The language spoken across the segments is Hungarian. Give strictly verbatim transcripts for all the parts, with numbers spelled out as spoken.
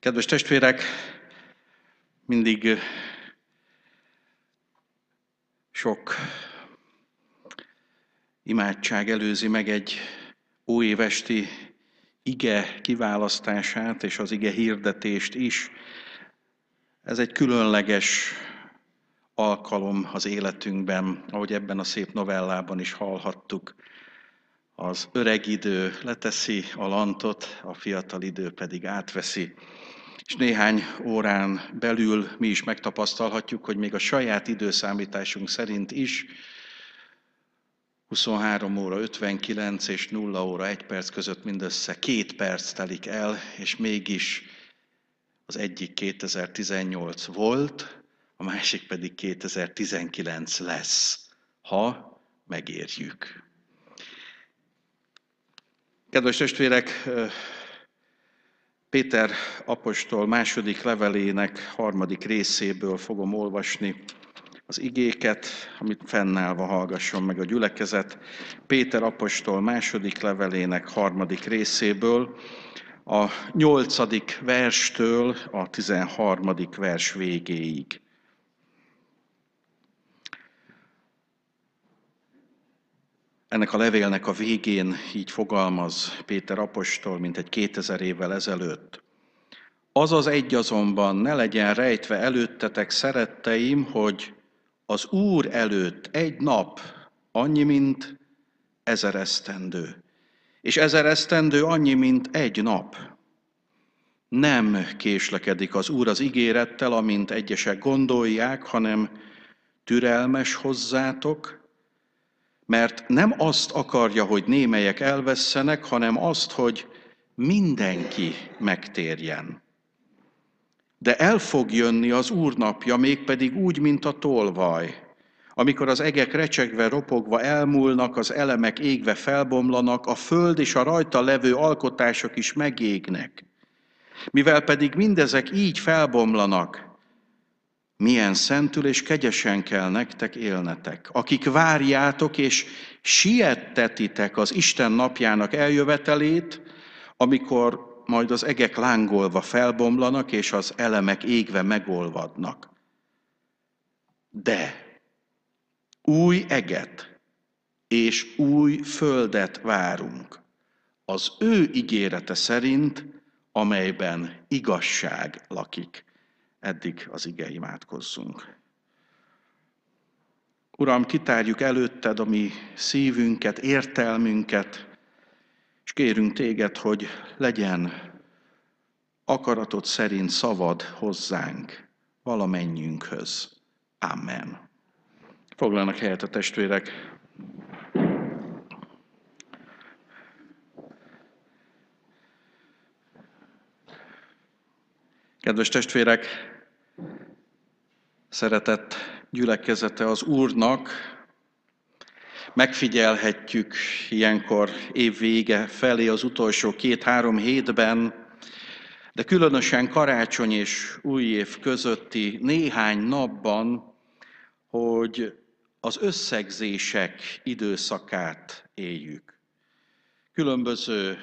Kedves testvérek, mindig sok imádság előzi meg egy újévesti ige kiválasztását és az ige hirdetést is. Ez egy különleges alkalom az életünkben, ahogy ebben a szép novellában is hallhattuk. Az öreg idő leteszi a lantot, a fiatal idő pedig átveszi. És néhány órán belül mi is megtapasztalhatjuk, hogy még a saját időszámításunk szerint is huszonhárom óra ötvenkilenc és nulla óra egy perc között mindössze két perc telik el, és mégis az egyik kétezer-tizennyolc volt, a másik pedig kétezer-tizenkilenc lesz, ha megérjük. Kedves testvérek, Péter apostol második levelének harmadik részéből fogom olvasni az igéket, amit fennállva hallgasson meg a gyülekezet. Péter apostol második levelének harmadik részéből, a nyolcadik verstől a tizenharmadik vers végéig. Ennek a levélnek a végén így fogalmaz Péter apostol, mint egy kétezer évvel ezelőtt. Az az egy azonban ne legyen rejtve előttetek, szeretteim, hogy az Úr előtt egy nap annyi, mint ezer esztendő, és ezer esztendő annyi, mint egy nap. Nem késlekedik az Úr az ígérettel, amint egyesek gondolják, hanem türelmes hozzátok, mert nem azt akarja, hogy némelyek elvesszenek, hanem azt, hogy mindenki megtérjen. De el fog jönni az Úr napja, mégpedig úgy, mint a tolvaj, amikor az egek recsegve, ropogva elmúlnak, az elemek égve felbomlanak, a föld és a rajta levő alkotások is megégnek. Mivel pedig mindezek így felbomlanak, milyen szentül és kegyesen kell nektek élnetek, akik várjátok és siettetitek az Isten napjának eljövetelét, amikor majd az egek lángolva felbomlanak, és az elemek égve megolvadnak. De új eget és új földet várunk, az ő ígérete szerint, amelyben igazság lakik. Eddig az ige, imádkozzunk. Uram, kitárjuk előtted a mi szívünket, értelmünket, és kérünk téged, hogy legyen akaratod szerint szavad hozzánk, valamennyünkhöz. Amen. Foglalnak helyet a testvérek. Kedves testvérek, szeretett gyülekezete az Úrnak, megfigyelhetjük ilyenkor évvége felé az utolsó két-három hétben, de különösen karácsony és új év közötti néhány napban, hogy az összegzések időszakát éljük. Különböző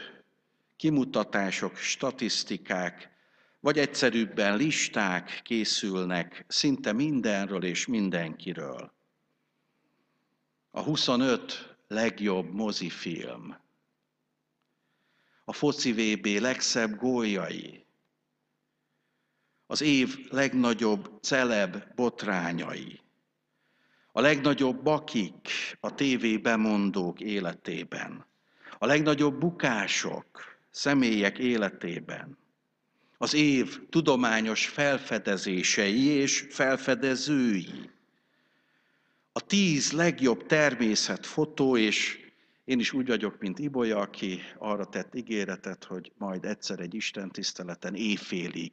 kimutatások, statisztikák, vagy egyszerűbben listák készülnek szinte mindenről és mindenkiről. A huszonöt legjobb mozifilm, a foci vé bé legszebb góljai, az év legnagyobb celeb botrányai, a legnagyobb bakik a tévébemondók életében, a legnagyobb bukások személyek életében, az év tudományos felfedezései és felfedezői, a tíz legjobb természetfotó, és én is úgy vagyok, mint Ibolya, aki arra tett ígéretet, hogy majd egyszer egy istentiszteleten éjfélig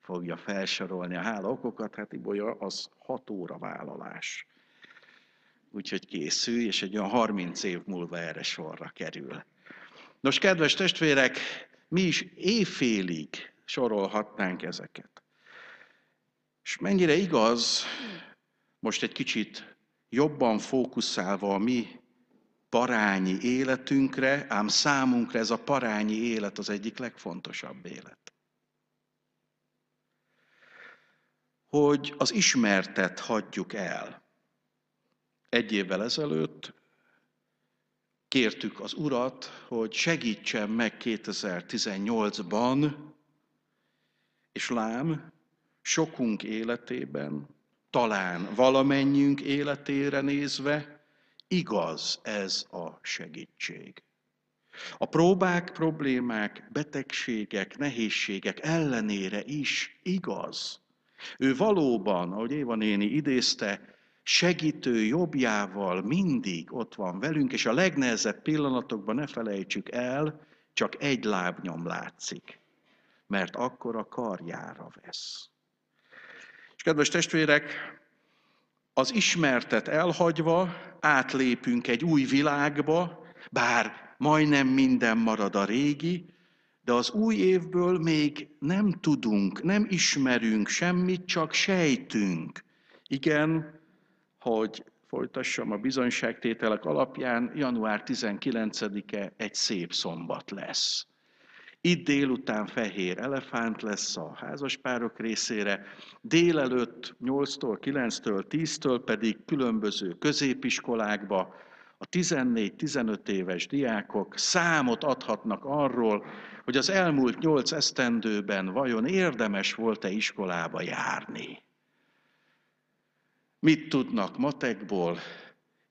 fogja felsorolni a hála okokat. Hát Ibolya, az hat óra vállalás. Úgyhogy készülj, és egy olyan harminc év múlva erre sorra kerül. Nos, kedves testvérek, mi is éjfélig sorolhatnánk ezeket. És mennyire igaz, most egy kicsit jobban fókuszálva a mi parányi életünkre, ám számunkra ez a parányi élet az egyik legfontosabb élet. hogy az ismertet hagyjuk el. Egy évvel ezelőtt kértük az Urat, hogy segítsen meg kétezer-tizennyolcban, és lám, sokunk életében, talán valamennyiünk életére nézve, igaz ez a segítség. A próbák, problémák, betegségek, nehézségek ellenére is igaz. Ő valóban, ahogy Éva néni idézte, segítő jobbjával mindig ott van velünk, és a legnehezebb pillanatokban ne felejtsük el, csak egy lábnyom látszik, mert akkor a karjára vesz. És kedves testvérek, az ismertet elhagyva átlépünk egy új világba, bár majdnem minden marad a régi, de az új évből még nem tudunk, nem ismerünk semmit, csak sejtünk. Igen, hogy folytassam a bizonyságtételek alapján, január tizenkilencedike egy szép szombat lesz. Itt délután fehér elefánt lesz a házaspárok részére, délelőtt nyolctól, kilenctől, tíztől pedig különböző középiskolákba a tizennégy-tizenöt éves diákok számot adhatnak arról, hogy az elmúlt nyolc esztendőben vajon érdemes volt-e iskolába járni. Mit tudnak matekból,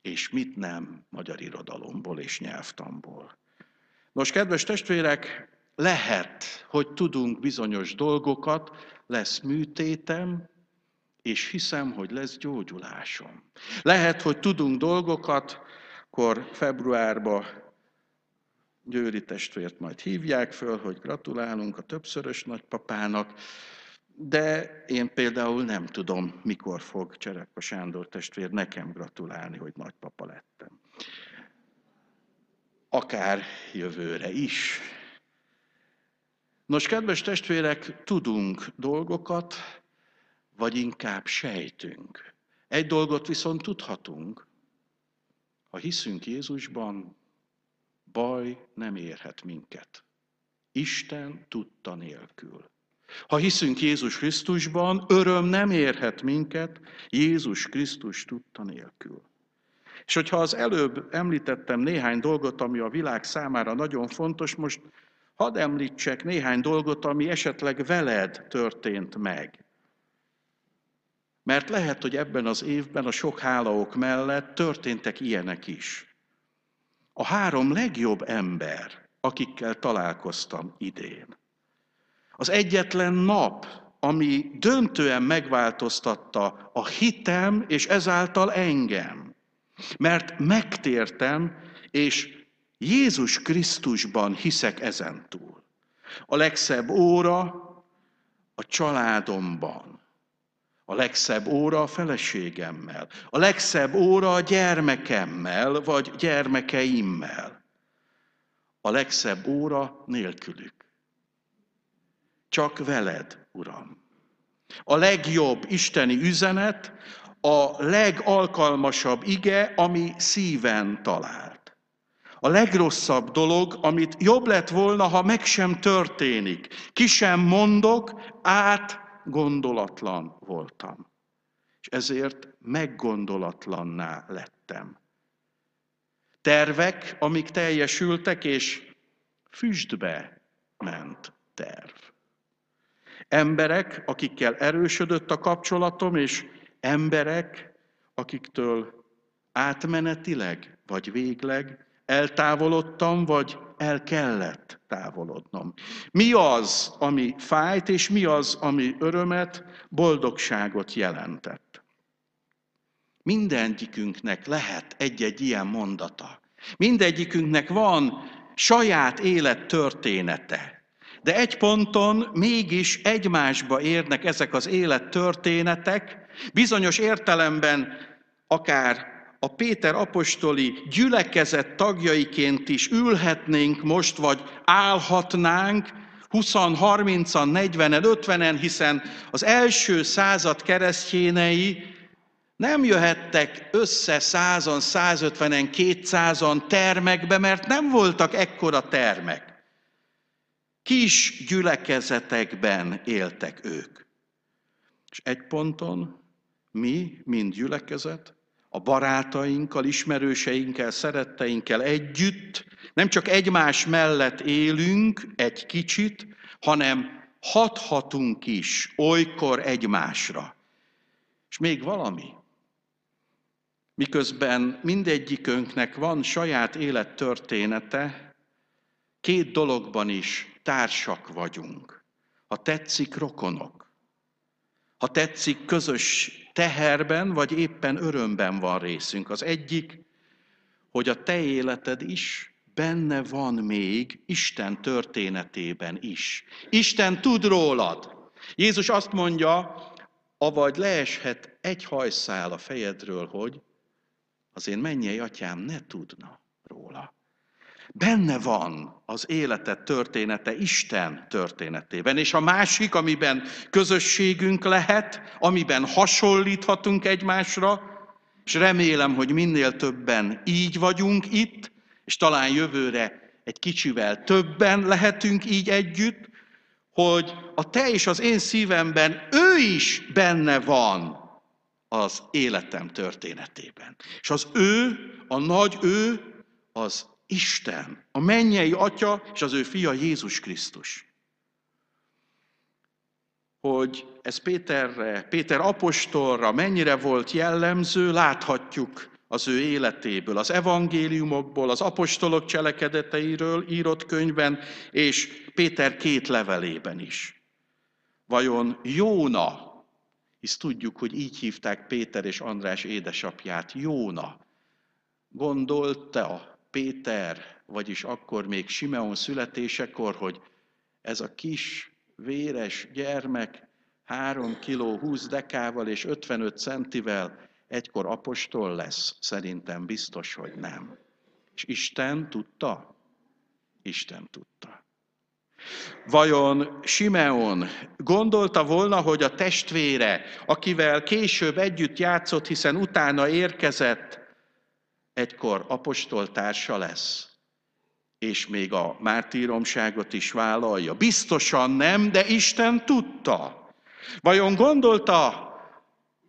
és mit nem magyar irodalomból és nyelvtanból. Nos, kedves testvérek, lehet, hogy tudunk bizonyos dolgokat, lesz műtétem, és hiszem, hogy lesz gyógyulásom. Lehet, hogy tudunk dolgokat, akkor februárban Győri testvért majd hívják föl, hogy gratulálunk a többszörös nagypapának, de én például nem tudom, mikor fog Cserepka Sándor testvér nekem gratulálni, hogy nagypapa lettem. Akár jövőre is. Nos, kedves testvérek, tudunk dolgokat, vagy inkább sejtünk. Egy dolgot viszont tudhatunk. Ha hiszünk Jézusban, baj nem érhet minket. Isten tudta nélkül. Ha hiszünk Jézus Krisztusban, öröm nem érhet minket, Jézus Krisztus tudta nélkül. És hogyha az előbb említettem néhány dolgot, ami a világ számára nagyon fontos, most hadd említsek néhány dolgot, ami esetleg veled történt meg. Mert lehet, hogy ebben az évben a sok hálaok mellett történtek ilyenek is. A három legjobb ember, akikkel találkoztam idén. Az egyetlen nap, ami döntően megváltoztatta a hitem és ezáltal engem. Mert megtértem, és Jézus Krisztusban hiszek ezentúl. A legszebb óra a családomban. A legszebb óra a feleségemmel, a legszebb óra a gyermekemmel, vagy gyermekeimmel. A legszebb óra nélkülük. Csak veled, Uram. A legjobb isteni üzenet, a legalkalmasabb ige, ami szíven talált. A legrosszabb dolog, amit jobb lett volna, ha meg sem történik. Ki sem mondok, át gondolatlan voltam, és ezért meggondolatlanná lettem. Tervek, amik teljesültek, és füstbe ment terv. Emberek, akikkel erősödött a kapcsolatom, és emberek, akiktől átmenetileg, vagy végleg eltávolodtam, vagy el kellett távolodnom. Mi az, ami fájt, és mi az, ami örömet, boldogságot jelentett? Mindegyikünknek lehet egy-egy ilyen mondata. Mindegyikünknek van saját élettörténete. De egy ponton mégis egymásba érnek ezek az élettörténetek, bizonyos értelemben akár a Péter apostoli gyülekezet tagjaiként is ülhetnénk most, vagy állhatnánk húszan, harmincan, negyvenen, ötvenen, hiszen az első század keresztjénei nem jöhettek össze százan, százötvenen, kétszázan termekbe, mert nem voltak ekkora termek. Kis gyülekezetekben éltek ők. És egy ponton mi, mind gyülekezet, a barátainkkal, ismerőseinkkel, szeretteinkkel együtt, nem csak egymás mellett élünk egy kicsit, hanem hathatunk is olykor egymásra. És még valami. Miközben mindegyikünknek van saját élettörténete, két dologban is társak vagyunk. Ha tetszik, rokonok. Ha tetszik, közös teherben, vagy éppen örömben van részünk. Az egyik, hogy a te életed is benne van még Isten történetében is. Isten tud rólad. Jézus azt mondja, avagy leeshet egy hajszál a fejedről, hogy az én mennyei atyám ne tudna róla. Benne van az életed története Isten történetében. És a másik, amiben közösségünk lehet, amiben hasonlíthatunk egymásra, és remélem, hogy minél többen így vagyunk itt, és talán jövőre egy kicsivel többen lehetünk így együtt, hogy a te és az én szívemben ő is benne van az életem történetében. És az ő, a nagy ő, az Isten, a mennyei atya és az ő fia Jézus Krisztus. Hogy ez Péterre, Péter apostolra mennyire volt jellemző, láthatjuk az ő életéből, az evangéliumokból, az apostolok cselekedeteiről írott könyvben, és Péter két levelében is. Vajon Jóna, hisz tudjuk, hogy így hívták Péter és András édesapját, Jóna, gondolta Péter, vagyis akkor még Simeon születésekor, hogy ez a kis, véres gyermek három kiló húsz dekával és ötvenöt centivel egykor apostol lesz? Szerintem biztos, hogy nem. És Isten tudta? Isten tudta. Vajon Simeon gondolta volna, hogy a testvére, akivel később együtt játszott, hiszen utána érkezett, egykor apostoltársa lesz, és még a mártíromságot is vállalja? Biztosan nem, de Isten tudta. Vajon gondolta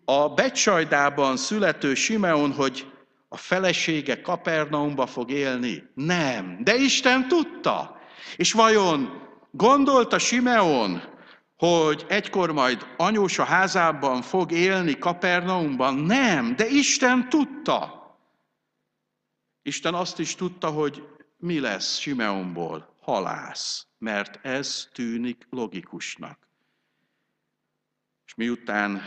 a Becsajdában születő Simeon, hogy a felesége Kapernaumba fog élni? Nem, de Isten tudta. És vajon gondolta Simeon, hogy egykor majd anyósa házában fog élni Kapernaumban? Nem, de Isten tudta. Isten azt is tudta, hogy mi lesz Simeonból? Halász, mert ez tűnik logikusnak. És miután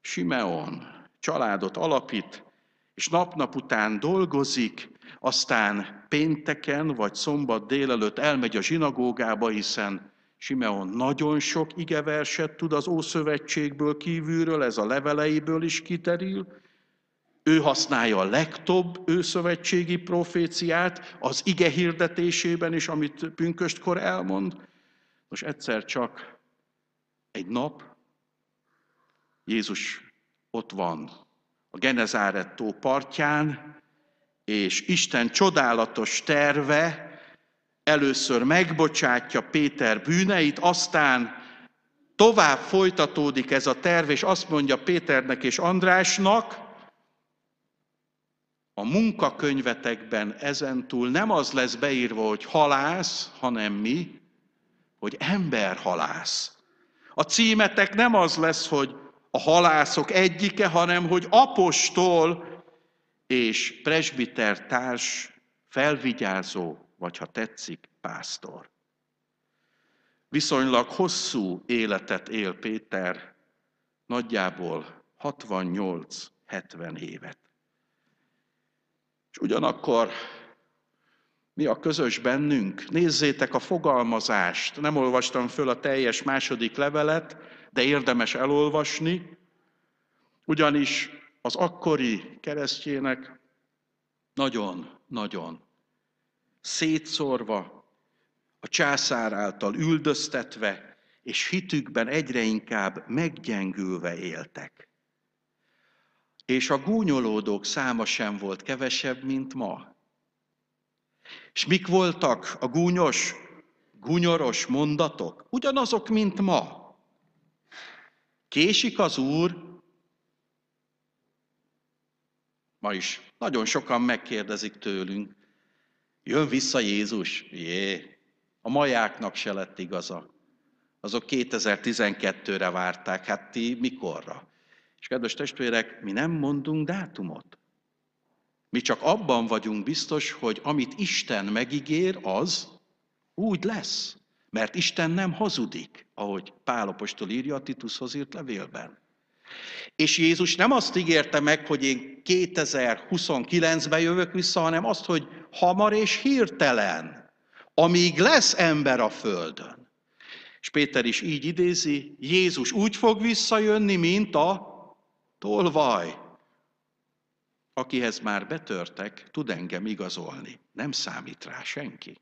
Simeon családot alapít, és nap-nap után dolgozik, aztán pénteken vagy szombat délelőtt elmegy a zsinagógába, hiszen Simeon nagyon sok igeverset tud az Ószövetségből kívülről, ez a leveleiből is kiterül. Ő használja a legtöbb őszövetségi proféciát az ige hirdetésében is, amit pünköstkor elmond. Most egyszer csak egy nap Jézus ott van a Genezáret tó partján, és Isten csodálatos terve először megbocsátja Péter bűneit, aztán tovább folytatódik ez a terv, és azt mondja Péternek és Andrásnak, a munkakönyvetekben ezentúl nem az lesz beírva, hogy halász, hanem mi, hogy emberhalász. A címetek nem az lesz, hogy a halászok egyike, hanem hogy apostol és presbiter társ, felvigyázó, vagy ha tetszik, pásztor. Viszonylag hosszú életet él Péter, nagyjából hatvannyolc-hetven évet. És ugyanakkor mi a közös bennünk? Nézzétek a fogalmazást. Nem olvastam föl a teljes második levelet, de érdemes elolvasni. Ugyanis az akkori keresztjének nagyon-nagyon szétszórva, a császár által üldöztetve, és hitükben egyre inkább meggyengülve éltek. És a gúnyolódók száma sem volt kevesebb, mint ma. És mik voltak a gúnyos, gúnyoros mondatok? Ugyanazok, mint ma. Késik az Úr? Ma is nagyon sokan megkérdezik tőlünk. Jön vissza Jézus? Jé, a majáknak se lett igaza. Azok kétezer-tizenkettőre várták, hát ti mikorra? És kedves testvérek, mi nem mondunk dátumot. Mi csak abban vagyunk biztos, hogy amit Isten megígér, az úgy lesz. Mert Isten nem hazudik, ahogy Pál apostol írja a Titushoz írt levélben. És Jézus nem azt ígérte meg, hogy én kétezer-huszonkilencben jövök vissza, hanem azt, hogy hamar és hirtelen, amíg lesz ember a földön. És Péter is így idézi, Jézus úgy fog visszajönni, mint a tolvaj. Akihez már betörtek, tud engem igazolni. Nem számít rá senki.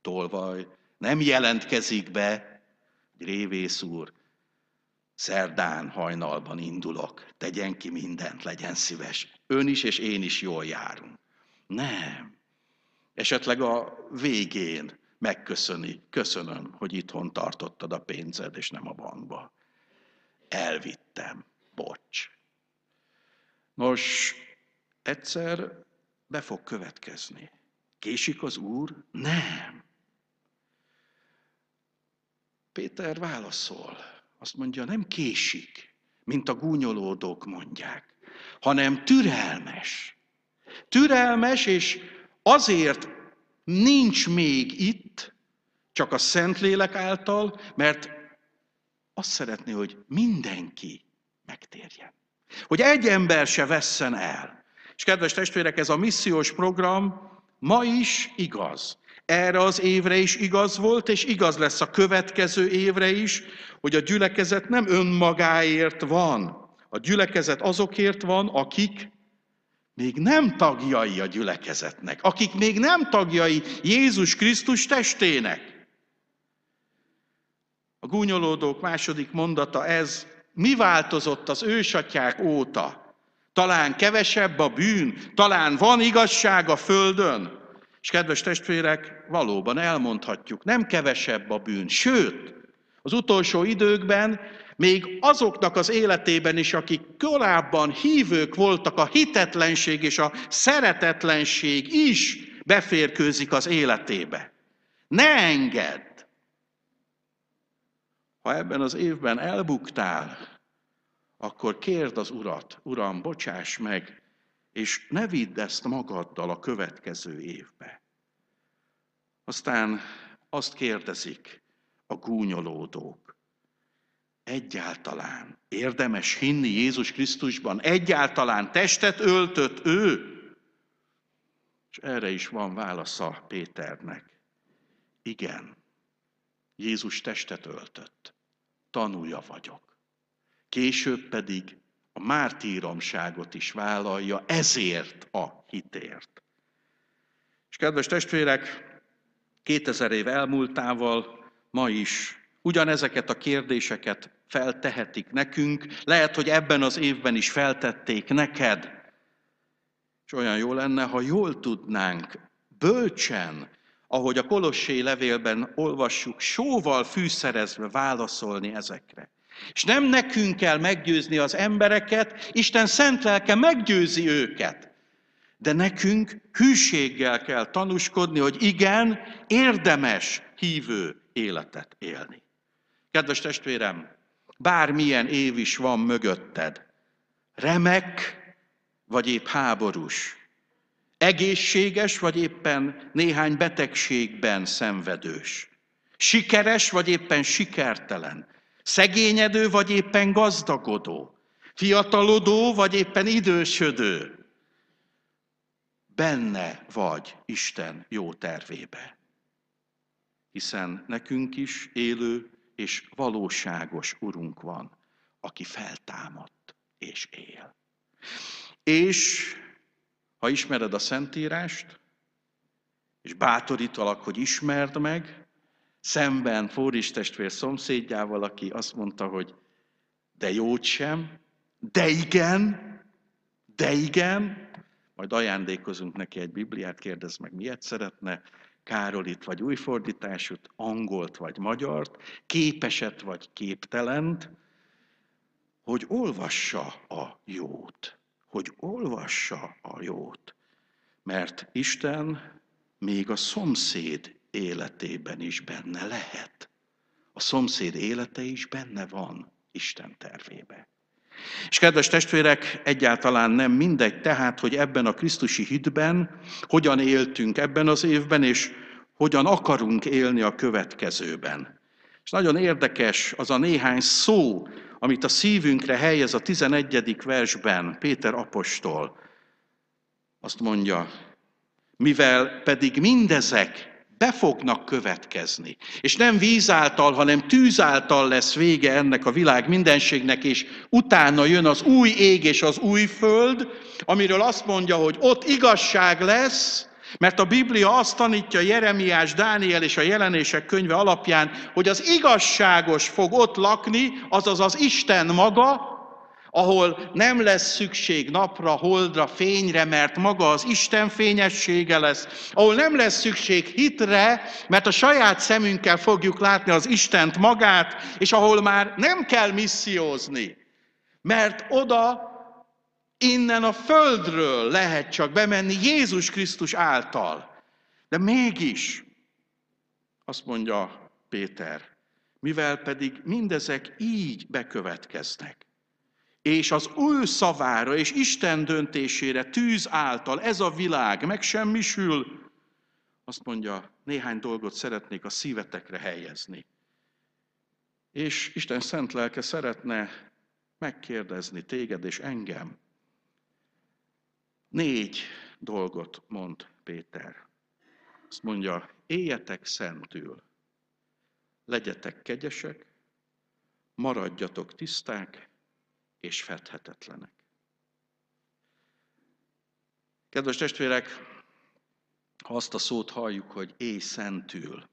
Tolvaj nem jelentkezik be, révész úr, szerdán hajnalban indulok, tegyen ki mindent, legyen szíves. Ön is és én is jól járunk. Nem. Esetleg a végén megköszöni. Köszönöm, hogy itthon tartottad a pénzed, és nem a bankba. Elvittem. Bocs. Nos, egyszer be fog következni. Késik az Úr? Nem. Péter válaszol. Azt mondja, nem késik, mint a gúnyolódók mondják, hanem türelmes. Türelmes, és azért nincs még itt, csak a Szentlélek által, mert azt szeretné, hogy mindenki megtérjen. Hogy egy ember se vesszen el. És kedves testvérek, ez a missziós program ma is igaz. Erre az évre is igaz volt, és igaz lesz a következő évre is, hogy a gyülekezet nem önmagáért van. A gyülekezet azokért van, akik még nem tagjai a gyülekezetnek, akik még nem tagjai Jézus Krisztus testének. A gúnyolódók második mondata ez, mi változott az ősatyák óta? Talán kevesebb a bűn, talán van igazság a földön. És kedves testvérek, valóban elmondhatjuk, nem kevesebb a bűn, sőt, az utolsó időkben még azoknak az életében is, akik korábban hívők voltak, a hitetlenség és a szeretetlenség is beférkőzik az életébe. Ne engedd! Ha ebben az évben elbuktál, akkor kérd az Urat, Uram, bocsáss meg, és ne vidd ezt magaddal a következő évbe. Aztán azt kérdezik a gúnyolódók. Egyáltalán érdemes hinni Jézus Krisztusban? Egyáltalán testet öltött ő? És erre is van válasza Péternek. Igen, Jézus testet öltött. Tanúja vagyok. Később pedig a mártíromságot is vállalja ezért a hitért. És kedves testvérek, kétezer év elmúltával ma is ugyanezeket a kérdéseket feltehetik nekünk, lehet, hogy ebben az évben is feltették neked. És olyan jó lenne, ha jól tudnánk, bölcsen, ahogy a Kolossé levélben olvassuk, sóval fűszerezve válaszolni ezekre. És nem nekünk kell meggyőzni az embereket, Isten szent lelke meggyőzi őket. De nekünk hűséggel kell tanúskodni, hogy igen, érdemes hívő életet élni. Kedves testvérem, bármilyen év is van mögötted, remek vagy épp háborús, egészséges vagy éppen néhány betegségben szenvedős, sikeres vagy éppen sikertelen, szegényedő vagy éppen gazdagodó, fiatalodó vagy éppen idősödő, benne vagy Isten jó tervébe. Hiszen nekünk is élő és valóságos Urunk van, aki feltámadt és él. És ha ismered a Szentírást, és bátorítalak, hogy ismerd meg, szemben Fóris testvér szomszédjával, aki azt mondta, hogy de jót sem, de igen, de igen, majd ajándékozunk neki egy Bibliát, kérdezd meg, miért szeretne, Károlit vagy új fordításút, angolt vagy magyart, képeset vagy képtelent, hogy olvassa a jót. Hogy olvassa a jót. Mert Isten még a szomszéd életében is benne lehet. A szomszéd élete is benne van Isten tervébe. És kedves testvérek, egyáltalán nem mindegy tehát, hogy ebben a krisztusi hitben hogyan éltünk ebben az évben, és hogyan akarunk élni a következőben. És nagyon érdekes az a néhány szó, amit a szívünkre helyez a tizenegyedik versben Péter apostol. Azt mondja, mivel pedig mindezek be fognak következni, és nem víz által, hanem tűz által lesz vége ennek a világ mindenségnek, és utána jön az új ég és az új föld, amiről azt mondja, hogy ott igazság lesz, mert a Biblia azt tanítja Jeremiás, Dániel és a Jelenések könyve alapján, hogy az igazságos fog ott lakni, azaz az Isten maga, ahol nem lesz szükség napra, holdra, fényre, mert maga az Isten fényessége lesz, ahol nem lesz szükség hitre, mert a saját szemünkkel fogjuk látni az Istent magát, és ahol már nem kell missziózni, mert oda, innen a földről lehet csak bemenni Jézus Krisztus által. De mégis, azt mondja Péter, mivel pedig mindezek így bekövetkeznek, és az ő szavára és Isten döntésére tűz által ez a világ megsemmisül, azt mondja, néhány dolgot szeretnék a szívetekre helyezni. És Isten szent lelke szeretne megkérdezni téged és engem. Négy dolgot mond Péter. Azt mondja, éljetek szentül, legyetek kegyesek, maradjatok tiszták, és fedhetetlenek. Kedves testvérek, ha azt a szót halljuk, hogy élj szentül,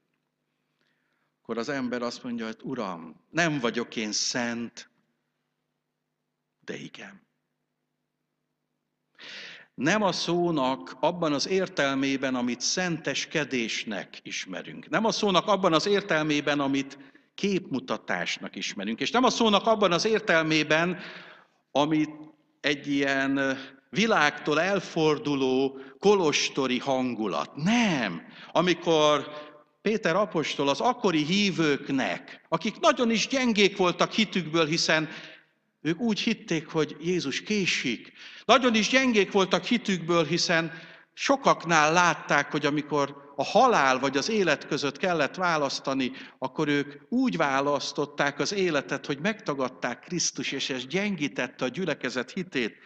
akkor az ember azt mondja, hogy Uram, nem vagyok én szent, de igen. Nem a szónak abban az értelmében, amit szenteskedésnek ismerünk. Nem a szónak abban az értelmében, amit képmutatásnak ismerünk. És nem a szónak abban az értelmében, amit egy ilyen világtól elforduló kolostori hangulat. Nem! Amikor Péter apostol az akkori hívőknek, akik nagyon is gyengék voltak hitükből, hiszen ők úgy hitték, hogy Jézus késik. Nagyon is gyengék voltak hitükből, hiszen sokaknál látták, hogy amikor a halál vagy az élet között kellett választani, akkor ők úgy választották az életet, hogy megtagadták Krisztus, és ez gyengítette a gyülekezet hitét.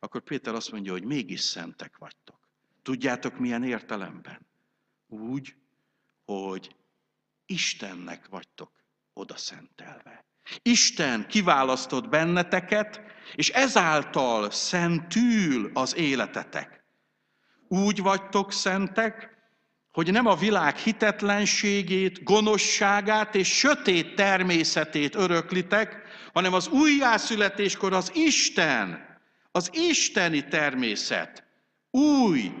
Akkor Péter azt mondja, hogy mégis szentek vagytok. Tudjátok milyen értelemben? Úgy, hogy Istennek vagytok oda szentelve. Isten kiválasztott benneteket, és ezáltal szentül az életetek. Úgy vagytok szentek, hogy nem a világ hitetlenségét, gonoszságát és sötét természetét öröklitek, hanem az újjászületéskor az Isten, az isteni természet új,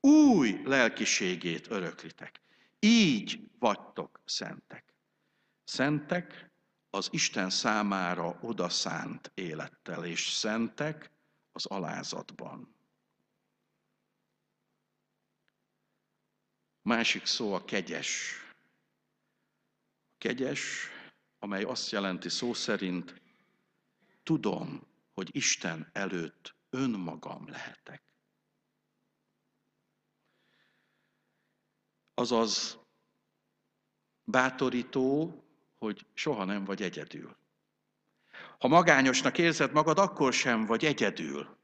új lelkiségét öröklitek. Így vagytok szentek. Szentek az Isten számára odaszánt élettel, és szentek az alázatban. Másik szó a kegyes. A kegyes, amely azt jelenti szó szerint, tudom, hogy Isten előtt önmagam lehetek. Azaz bátorító, hogy soha nem vagy egyedül. Ha magányosnak érzed magad, akkor sem vagy egyedül.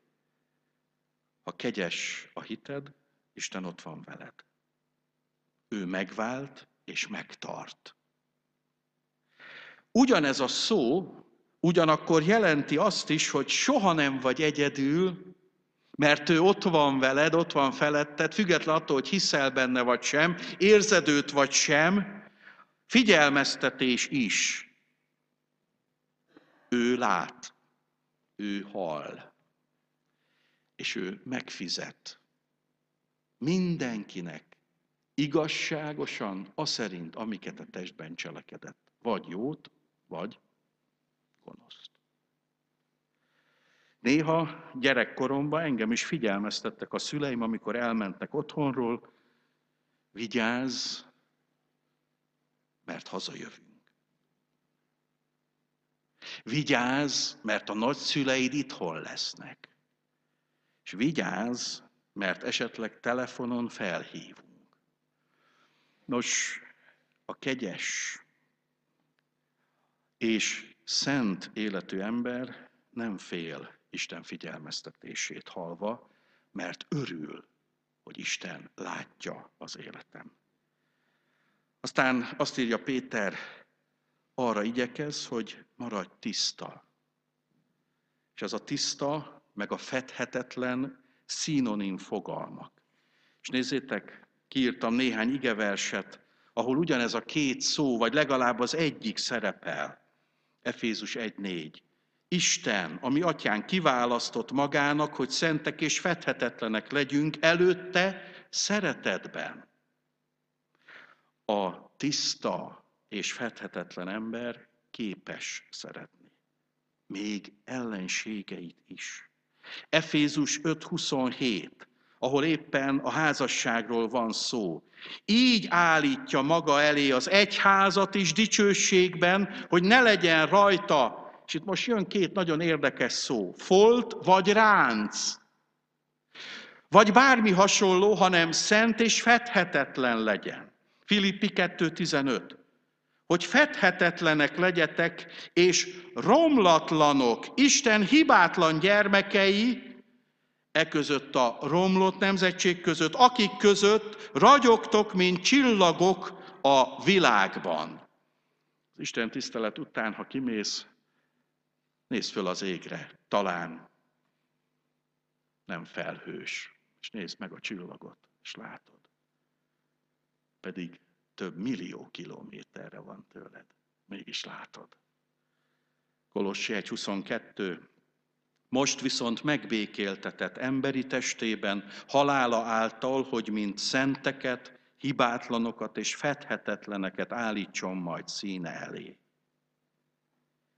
Ha kegyes a hited, Isten ott van veled. Ő megvált és megtart. Ugyanez a szó ugyanakkor jelenti azt is, hogy soha nem vagy egyedül, mert ő ott van veled, ott van feletted, független attól, hogy hiszel benne vagy sem, érzed őt vagy sem, figyelmeztetés is. Ő lát, ő hall, és ő megfizet. Mindenkinek igazságosan, aszerint, amiket a testben cselekedett. Vagy jót, vagy gonoszt. Néha gyerekkoromban engem is figyelmeztettek a szüleim, amikor elmentek otthonról, vigyázz, mert hazajövünk. Vigyázz, mert a nagyszüleid itthon lesznek. És vigyázz, mert esetleg telefonon felhívunk. Nos, a kegyes és szent életű ember nem fél Isten figyelmeztetését hallva, mert örül, hogy Isten látja az életem. Aztán azt írja Péter, arra igyekez, hogy maradj tiszta. És ez a tiszta, meg a fedhetetlen szinonim fogalmak. És nézzétek, kiírtam néhány igeverset, ahol ugyanez a két szó, vagy legalább az egyik szerepel. Efézus egy négy. Isten, ami atyán kiválasztott magának, hogy szentek és fedhetetlenek legyünk előtte szeretetben. A tiszta és fedhetetlen ember képes szeretni. Még ellenségeit is. Efézus öt huszonhét, ahol éppen a házasságról van szó. Így állítja maga elé az egyházat is dicsőségben, hogy ne legyen rajta, és itt most jön két nagyon érdekes szó, folt vagy ránc, vagy bármi hasonló, hanem szent és fedhetetlen legyen. Filippi kettő tizenöt. Hogy fedhetetlenek legyetek, és romlatlanok, Isten hibátlan gyermekei, e között a romlott nemzetség között, akik között ragyogtok, mint csillagok a világban. Az Isten tisztelet után, ha kimész, nézd föl az égre, talán nem felhős, és nézd meg a csillagot, és látod. Pedig több millió kilométerre van tőled, mégis látod. Kolossi egy huszonkettő. Most viszont megbékéltetett emberi testében, halála által, hogy mint szenteket, hibátlanokat és fedhetetleneket állítson majd színe elé.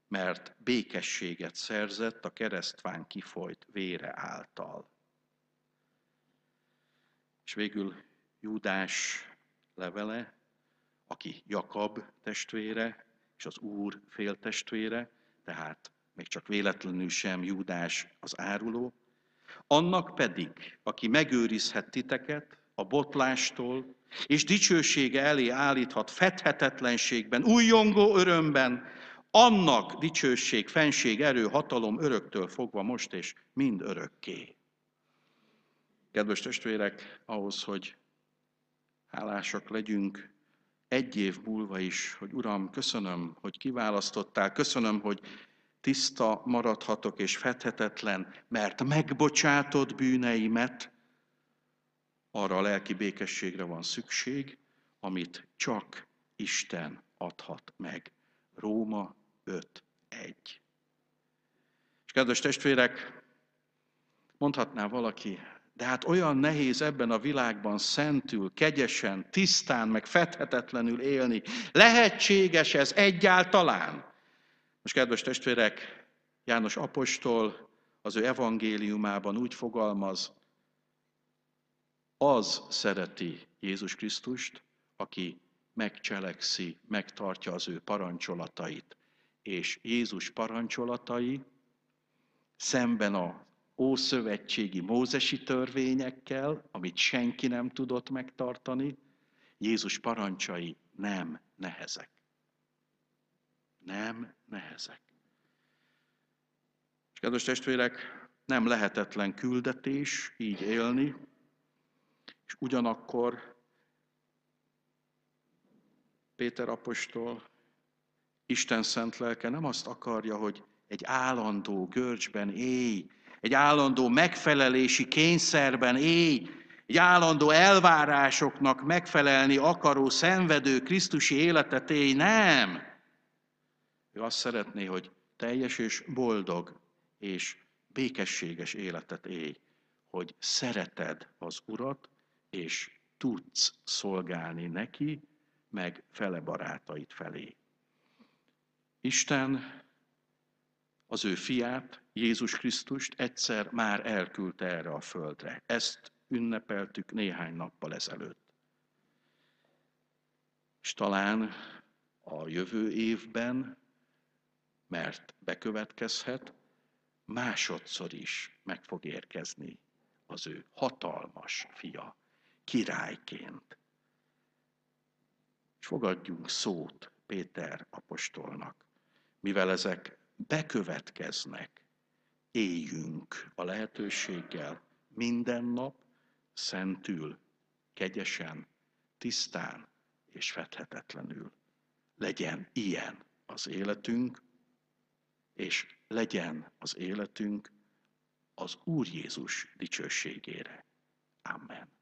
Mert békességet szerzett a keresztván kifolyt vére által. És végül Júdás levele, aki Jakab testvére, és az Úr féltestvére, tehát még csak véletlenül sem Júdás az áruló, annak pedig, aki megőrizhet titeket a botlástól, és dicsősége elé állíthat fedhetetlenségben, újjongó örömben, annak dicsőség, fenség, erő, hatalom öröktől fogva most és mind örökké. Kedves testvérek, ahhoz, hogy hálásak legyünk egy év múlva is, hogy Uram, köszönöm, hogy kiválasztottál, köszönöm, hogy tiszta maradhatok és fedhetetlen, mert megbocsátott bűneimet, arra a lelki békességre van szükség, amit csak Isten adhat meg. Róma öt egy. És kedves testvérek, mondhatná valaki, de hát olyan nehéz ebben a világban szentül, kegyesen, tisztán, meg fedhetetlenül élni. Lehetséges ez egyáltalán? Most kedves testvérek, János apostol az ő evangéliumában úgy fogalmaz, az szereti Jézus Krisztust, aki megcselekszi, megtartja az ő parancsolatait. És Jézus parancsolatai szemben a ószövetségi mózesi törvényekkel, amit senki nem tudott megtartani, Jézus parancsai nem nehezek. Nem nehezek. És kedves testvérek, nem lehetetlen küldetés így élni, és ugyanakkor Péter apostol, Isten szent lelke nem azt akarja, hogy egy állandó görcsben élj, egy állandó megfelelési kényszerben élj, egy állandó elvárásoknak megfelelni akaró, szenvedő, krisztusi életet élj. Nem! Ő azt szeretné, hogy teljes és boldog és békességes életet élj, hogy szereted az Urat, és tudsz szolgálni neki, meg fele barátaid felé. Isten az ő fiát, Jézus Krisztust egyszer már elküldte erre a földre. Ezt ünnepeltük néhány nappal ezelőtt. És talán a jövő évben, mert bekövetkezhet, másodszor is meg fog érkezni az ő hatalmas fia, királyként. És fogadjunk szót Péter apostolnak, mivel ezek bekövetkeznek, éljünk a lehetőséggel minden nap szentül, kegyesen, tisztán és fedhetetlenül. Legyen ilyen az életünk, és legyen az életünk az Úr Jézus dicsőségére. Amen.